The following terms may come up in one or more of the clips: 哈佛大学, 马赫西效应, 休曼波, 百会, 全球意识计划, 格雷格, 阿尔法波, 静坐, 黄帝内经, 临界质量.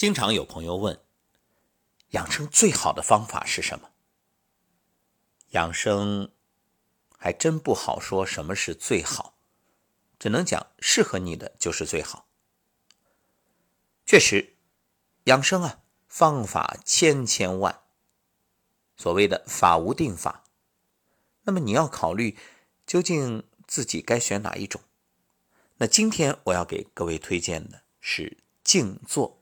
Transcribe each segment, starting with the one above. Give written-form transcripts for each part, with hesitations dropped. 经常有朋友问，养生最好的方法是什么？养生还真不好说什么是最好，只能讲适合你的就是最好。确实，养生啊，方法千万，所谓的法无定法，那么你要考虑究竟自己该选哪一种。那今天我要给各位推荐的是静坐。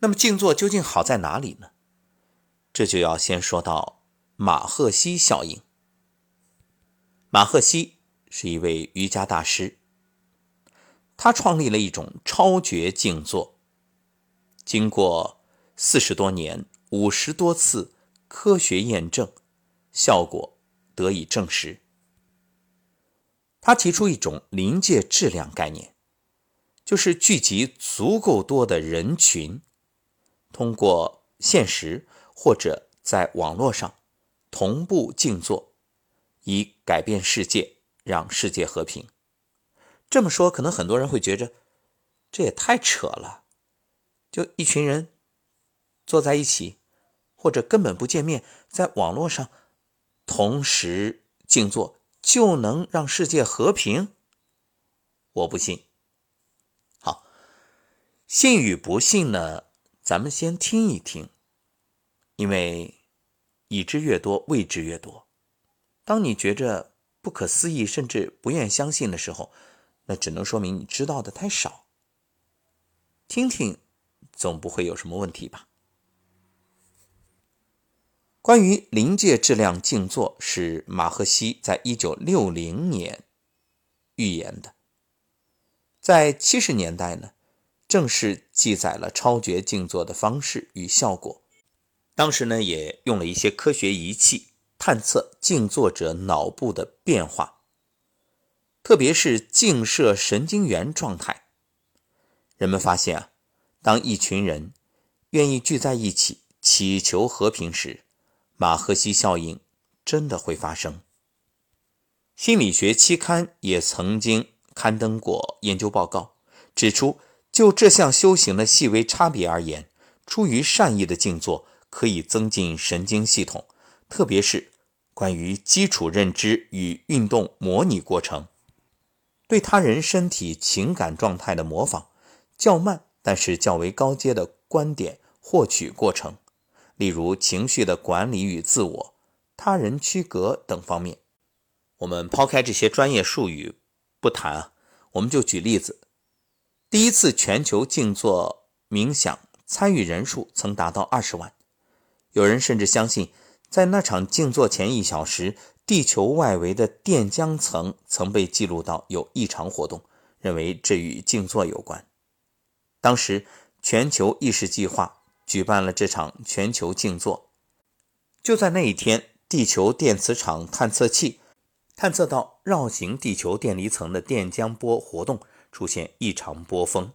那么静坐究竟好在哪里呢？这就要先说到马赫西效应。马赫西是一位瑜伽大师，他创立了一种超绝静坐，经过40多年、50多次科学验证，效果得以证实。他提出一种临界质量概念，就是聚集足够多的人群，通过现实或者在网络上同步静坐，以改变世界，让世界和平。这么说可能很多人会觉着这也太扯了，就一群人坐在一起，或者根本不见面，在网络上同时静坐就能让世界和平？我不信。好，信与不信呢，咱们先听一听，因为已知越多，未知越多。当你觉着不可思议，甚至不愿相信的时候，那只能说明你知道的太少。听听，总不会有什么问题吧？关于临界质量静坐是马赫西在1960年预言的，在70年代呢，正式记载了超绝静坐的方式与效果。当时呢，也用了一些科学仪器探测静坐者脑部的变化，特别是静摄神经元状态。人们发现啊，当一群人愿意聚在一起祈求和平时，马赫西效应真的会发生。心理学期刊也曾经刊登过研究报告，指出就这项修行的细微差别而言，出于善意的静坐可以增进神经系统，特别是关于基础认知与运动模拟过程，对他人身体情感状态的模仿，较慢但是较为高阶的观点获取过程，例如情绪的管理与自我、他人区隔等方面。我们抛开这些专业术语不谈啊，我们就举例子。第一次全球静坐冥想参与人数曾达到20万，有人甚至相信，在那场静坐前1小时，地球外围的电浆层曾被记录到有异常活动，认为这与静坐有关。当时全球意识计划举办了这场全球静坐，就在那一天，地球电磁场探测器探测到绕行地球电离层的电浆波活动出现异常波峰。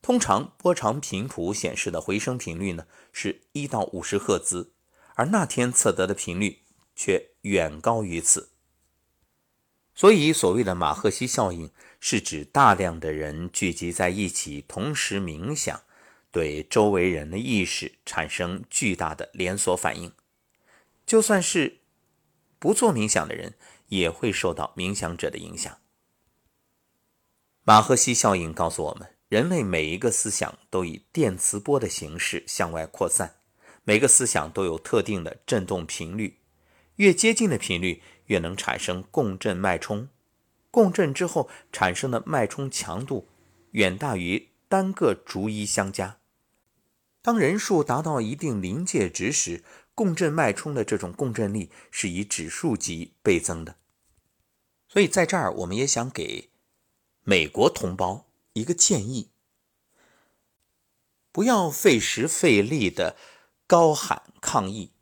通常波长频谱显示的回声频率呢是1到50赫兹，而那天测得的频率却远高于此。所以所谓的马赫西效应是指大量的人聚集在一起同时冥想，对周围人的意识产生巨大的连锁反应，就算是不做冥想的人也会受到冥想者的影响。马赫西效应告诉我们，人类每一个思想都以电磁波的形式向外扩散，每个思想都有特定的振动频率，越接近的频率越能产生共振脉冲，共振之后产生的脉冲强度远大于单个逐一相加。当人数达到一定临界值时，共振脉冲的这种共振力是以指数级倍增的。所以在这儿我们也想给美国同胞一个建议，不要费时费力的高喊抗议。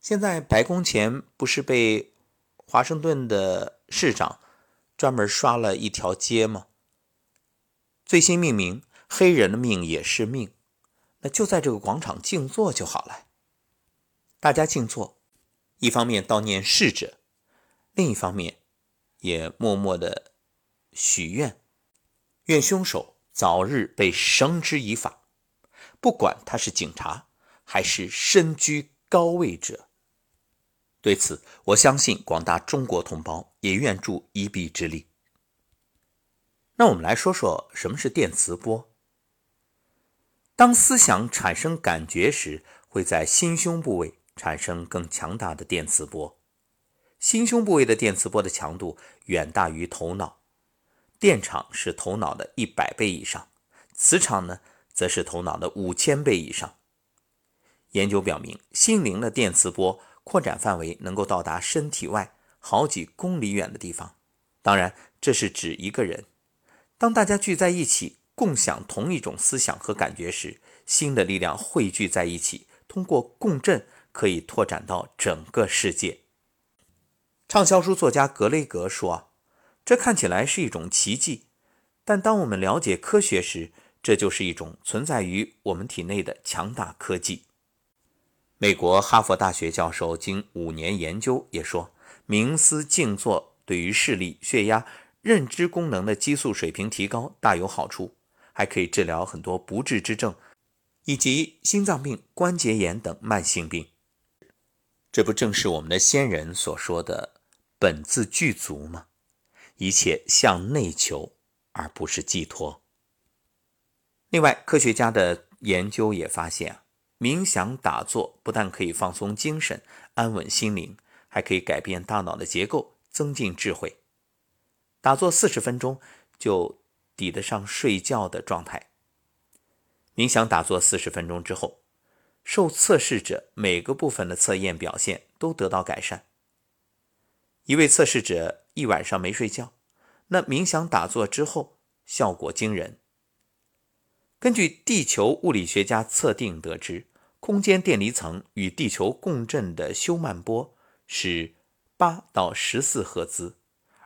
现在白宫前不是被华盛顿的市长专门刷了一条街吗？最新命名，黑人的命也是命，那就在这个广场静坐就好了。大家静坐，一方面悼念逝者，另一方面也默默的许愿，愿凶手早日被绳之以法，不管他是警察还是身居高位者。对此，我相信广大中国同胞也愿助一臂之力。那我们来说说什么是电磁波。当思想产生感觉时，会在心胸部位产生更强大的电磁波。心胸部位的电磁波的强度远大于头脑，电场是头脑的100倍以上，磁场呢，则是头脑的5000倍以上。研究表明，心灵的电磁波扩展范围能够到达身体外好几公里远的地方。当然，这是指一个人。当大家聚在一起，共享同一种思想和感觉时，新的力量汇聚在一起，通过共振可以拓展到整个世界。畅销书作家格雷格说，这看起来是一种奇迹，但当我们了解科学时，这就是一种存在于我们体内的强大科技。美国哈佛大学教授经5年研究也说，冥思静坐对于视力、血压、认知功能的激素水平提高大有好处，还可以治疗很多不治之症，以及心脏病、关节炎等慢性病。这不正是我们的先人所说的本自具足吗？一切向内求，而不是寄托。另外，科学家的研究也发现，冥想打坐不但可以放松精神、安稳心灵，还可以改变大脑的结构，增进智慧。打坐40分钟就抵得上睡觉的状态。冥想打坐40分钟之后，受测试者每个部分的测验表现都得到改善。一位测试者一晚上没睡觉，那冥想打坐之后效果惊人。根据地球物理学家测定得知，空间电离层与地球共振的休曼波是8到14赫兹，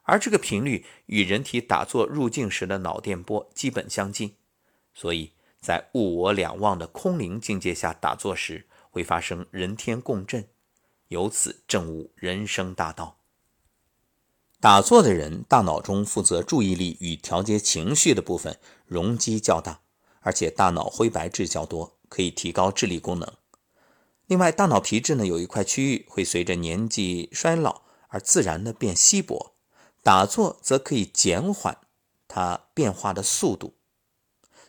而这个频率与人体打坐入静时的脑电波基本相近，所以在物我两忘的空灵境界下打坐时，会发生人天共振，由此证悟人生大道。打坐的人大脑中负责注意力与调节情绪的部分容积较大，而且大脑灰白质较多，可以提高智力功能。另外，大脑皮质呢，有一块区域会随着年纪衰老而自然的变稀薄，打坐则可以减缓它变化的速度。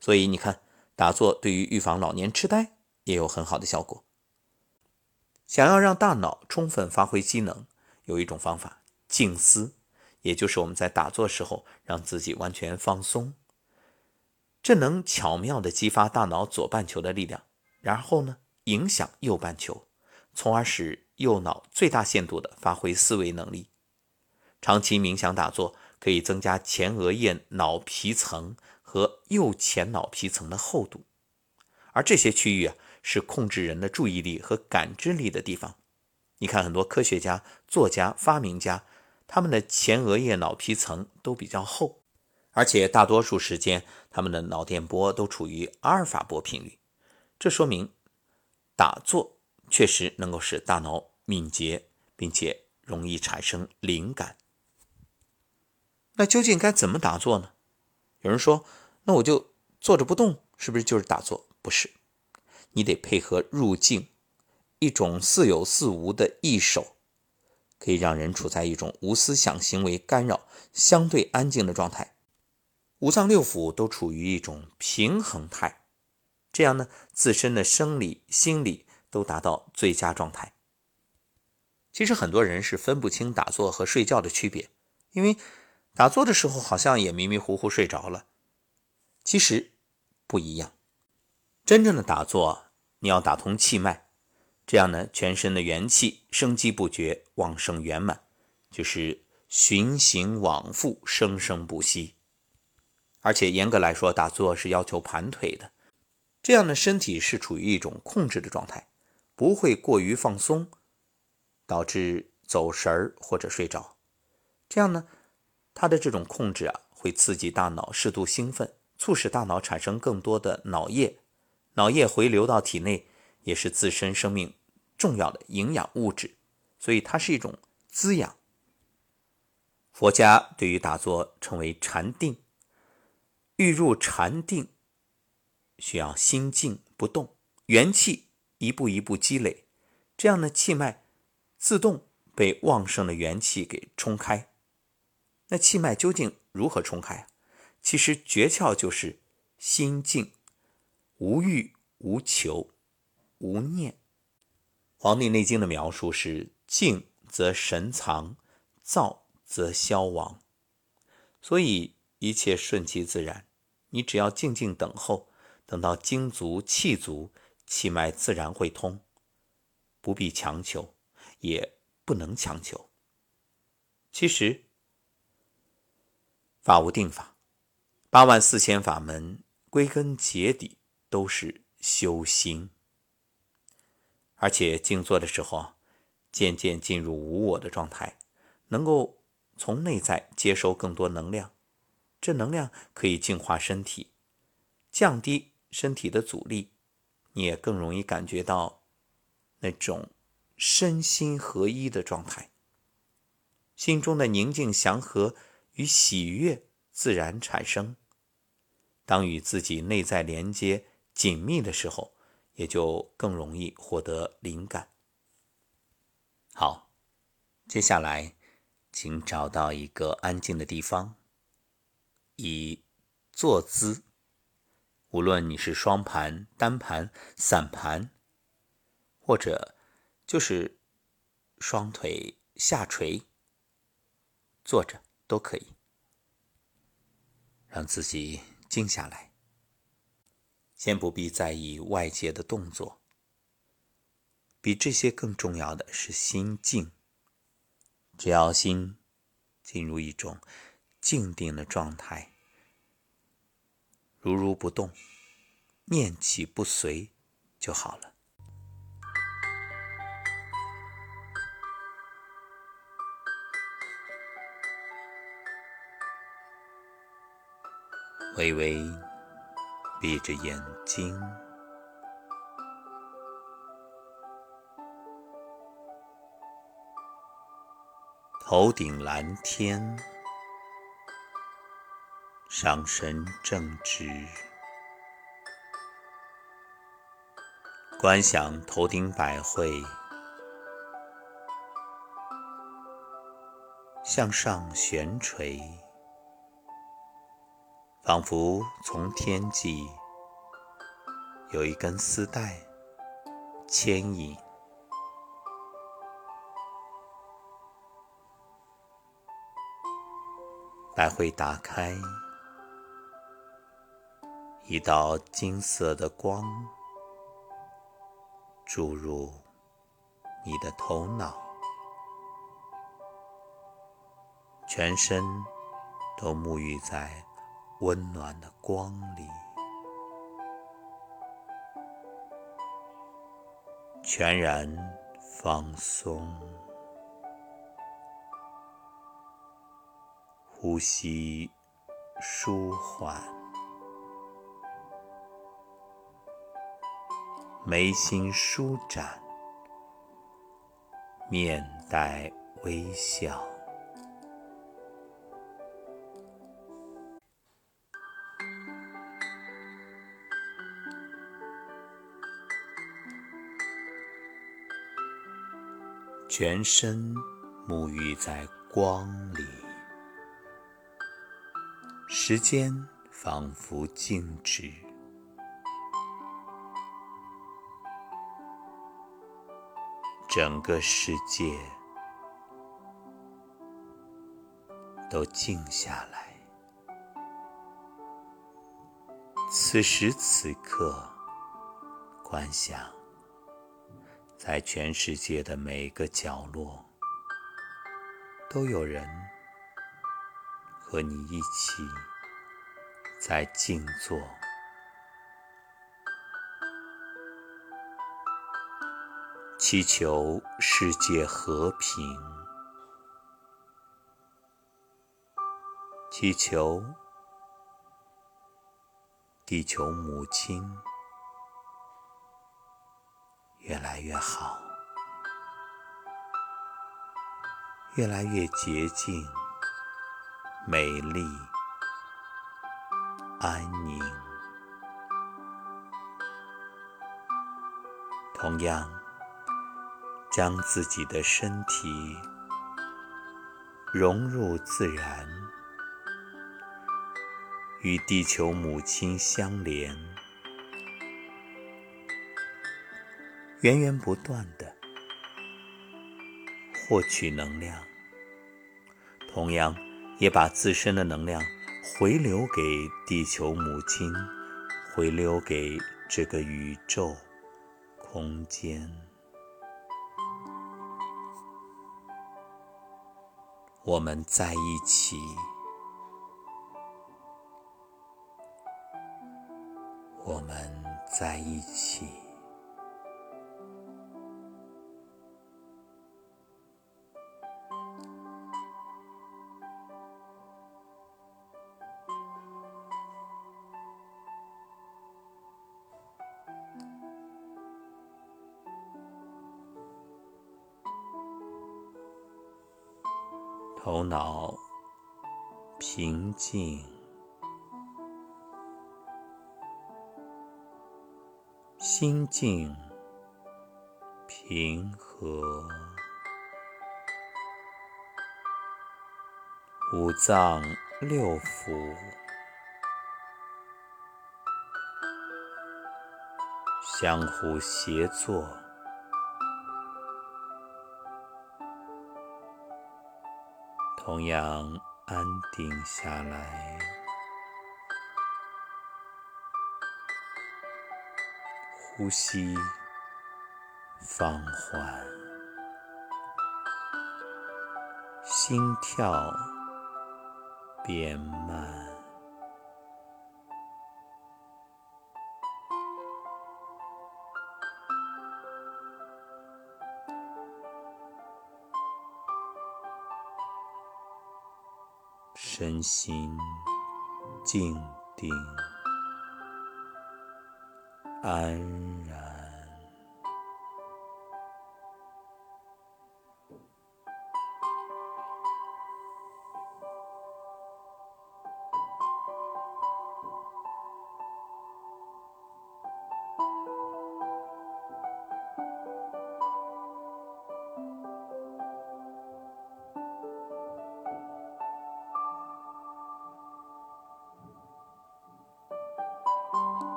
所以你看，打坐对于预防老年痴呆也有很好的效果。想要让大脑充分发挥机能，有一种方法，静思，也就是我们在打坐时候让自己完全放松。这能巧妙地激发大脑左半球的力量，然后呢，影响右半球，从而使右脑最大限度地发挥思维能力。长期冥想打坐可以增加前额叶脑皮层和右前脑皮层的厚度，而这些区域是控制人的注意力和感知力的地方。你看，很多科学家、作家、发明家，他们的前额叶脑皮层都比较厚，而且大多数时间他们的脑电波都处于阿尔法波频率，这说明打坐确实能够使大脑敏捷，并且容易产生灵感。那究竟该怎么打坐呢？有人说，那我就坐着不动，是不是就是打坐？不是，你得配合入静，一种似有似无的意手，可以让人处在一种无思想行为干扰、相对安静的状态，五脏六腑都处于一种平衡态，这样呢，自身的生理、心理都达到最佳状态。其实很多人是分不清打坐和睡觉的区别，因为打坐的时候好像也迷迷糊糊睡着了，其实不一样。真正的打坐，你要打通气脉，这样呢，全身的元气生机不绝，旺盛圆满，就是循行往复，生生不息。而且严格来说，打坐是要求盘腿的，这样的身体是处于一种控制的状态，不会过于放松，导致走神或者睡着。这样呢，它的这种控制会刺激大脑适度兴奋，促使大脑产生更多的脑液，脑液回流到体内，也是自身生命重要的营养物质，所以它是一种滋养。佛家对于打坐称为禅定，欲入禅定，需要心静不动，元气一步一步积累，这样的气脉自动被旺盛的元气给冲开。那气脉究竟如何冲开？其实诀窍就是心静，无欲无求无念。《黄帝内经》的描述是：静则神藏，躁则消亡。所以一切顺其自然，你只要静静等候，等到精足气足，气脉自然会通，不必强求，也不能强求。其实法无定法，84000法门归根结底都是修心。而且静坐的时候，渐渐进入无我的状态，能够从内在接收更多能量，这能量可以净化身体，降低身体的阻力，你也更容易感觉到那种身心合一的状态，心中的宁静祥和与喜悦自然产生。当与自己内在连接紧密的时候，也就更容易获得灵感。好，接下来请找到一个安静的地方，以坐姿，无论你是双盘、单盘、散盘，或者就是双腿下垂坐着都可以，让自己静下来。先不必在意外界的动作，比这些更重要的是心静。只要心进入一种静定的状态，如如不动，念起不随就好了。微微闭着眼睛，头顶蓝天，上身正直，观想头顶百会，向上悬垂，仿佛从天际有一根丝带牵引。百会打开，一道金色的光注入你的头脑，全身都沐浴在温暖的光里，全然放松。呼吸舒缓，眉心舒展，面带微笑。全身沐浴在光里，时间仿佛静止，整个世界都静下来。此时此刻，观想在全世界的每个角落，都有人和你一起在静坐，祈求世界和平，祈求地球母亲越来越好，越来越洁净、美丽、安宁。同样，将自己的身体融入自然，与地球母亲相连，源源不断的获取能量，同样也把自身的能量回流给地球母亲，回流给这个宇宙空间。我们在一起，我们在一起。头脑平静，心境平和，五脏六腑相互协作，同样安定下来。呼吸放缓，心跳变慢，身心静定安然。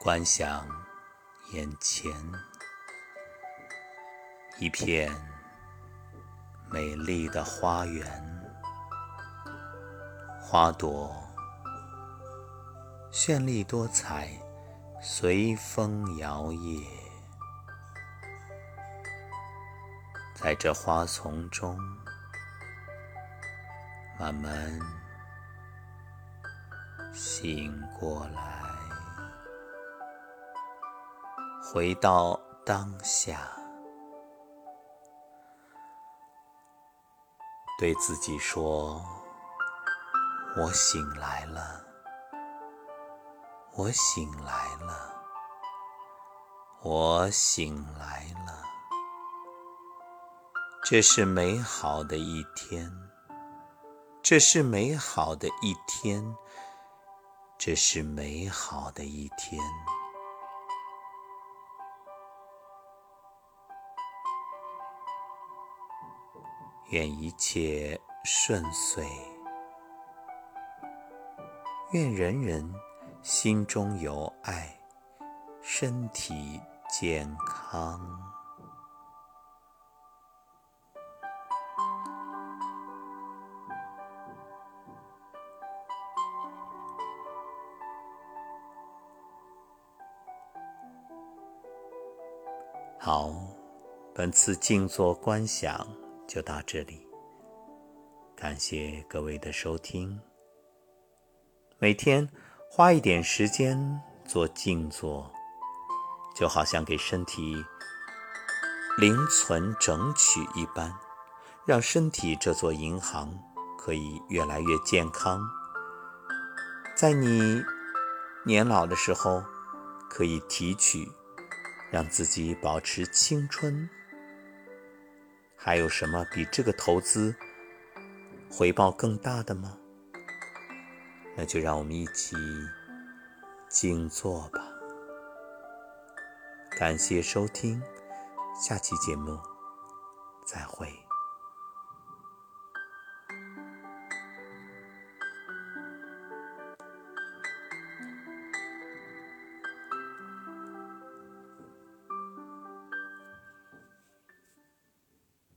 观想眼前一片美丽的花园，花朵绚丽多彩，随风摇曳。在这花丛中，慢慢醒过来，回到当下，对自己说：我醒来了，我醒来了，我醒来了。这是美好的一天，这是美好的一天，这是美好的一天。愿一切顺遂，愿人人心中有爱，身体健康。好，本次静坐观想就到这里，感谢各位的收听。每天花一点时间做静坐，就好像给身体零存整取一般，让身体这座银行可以越来越健康，在你年老的时候可以提取，让自己保持青春。还有什么比这个投资回报更大的吗？那就让我们一起静坐吧。感谢收听，下期节目再会。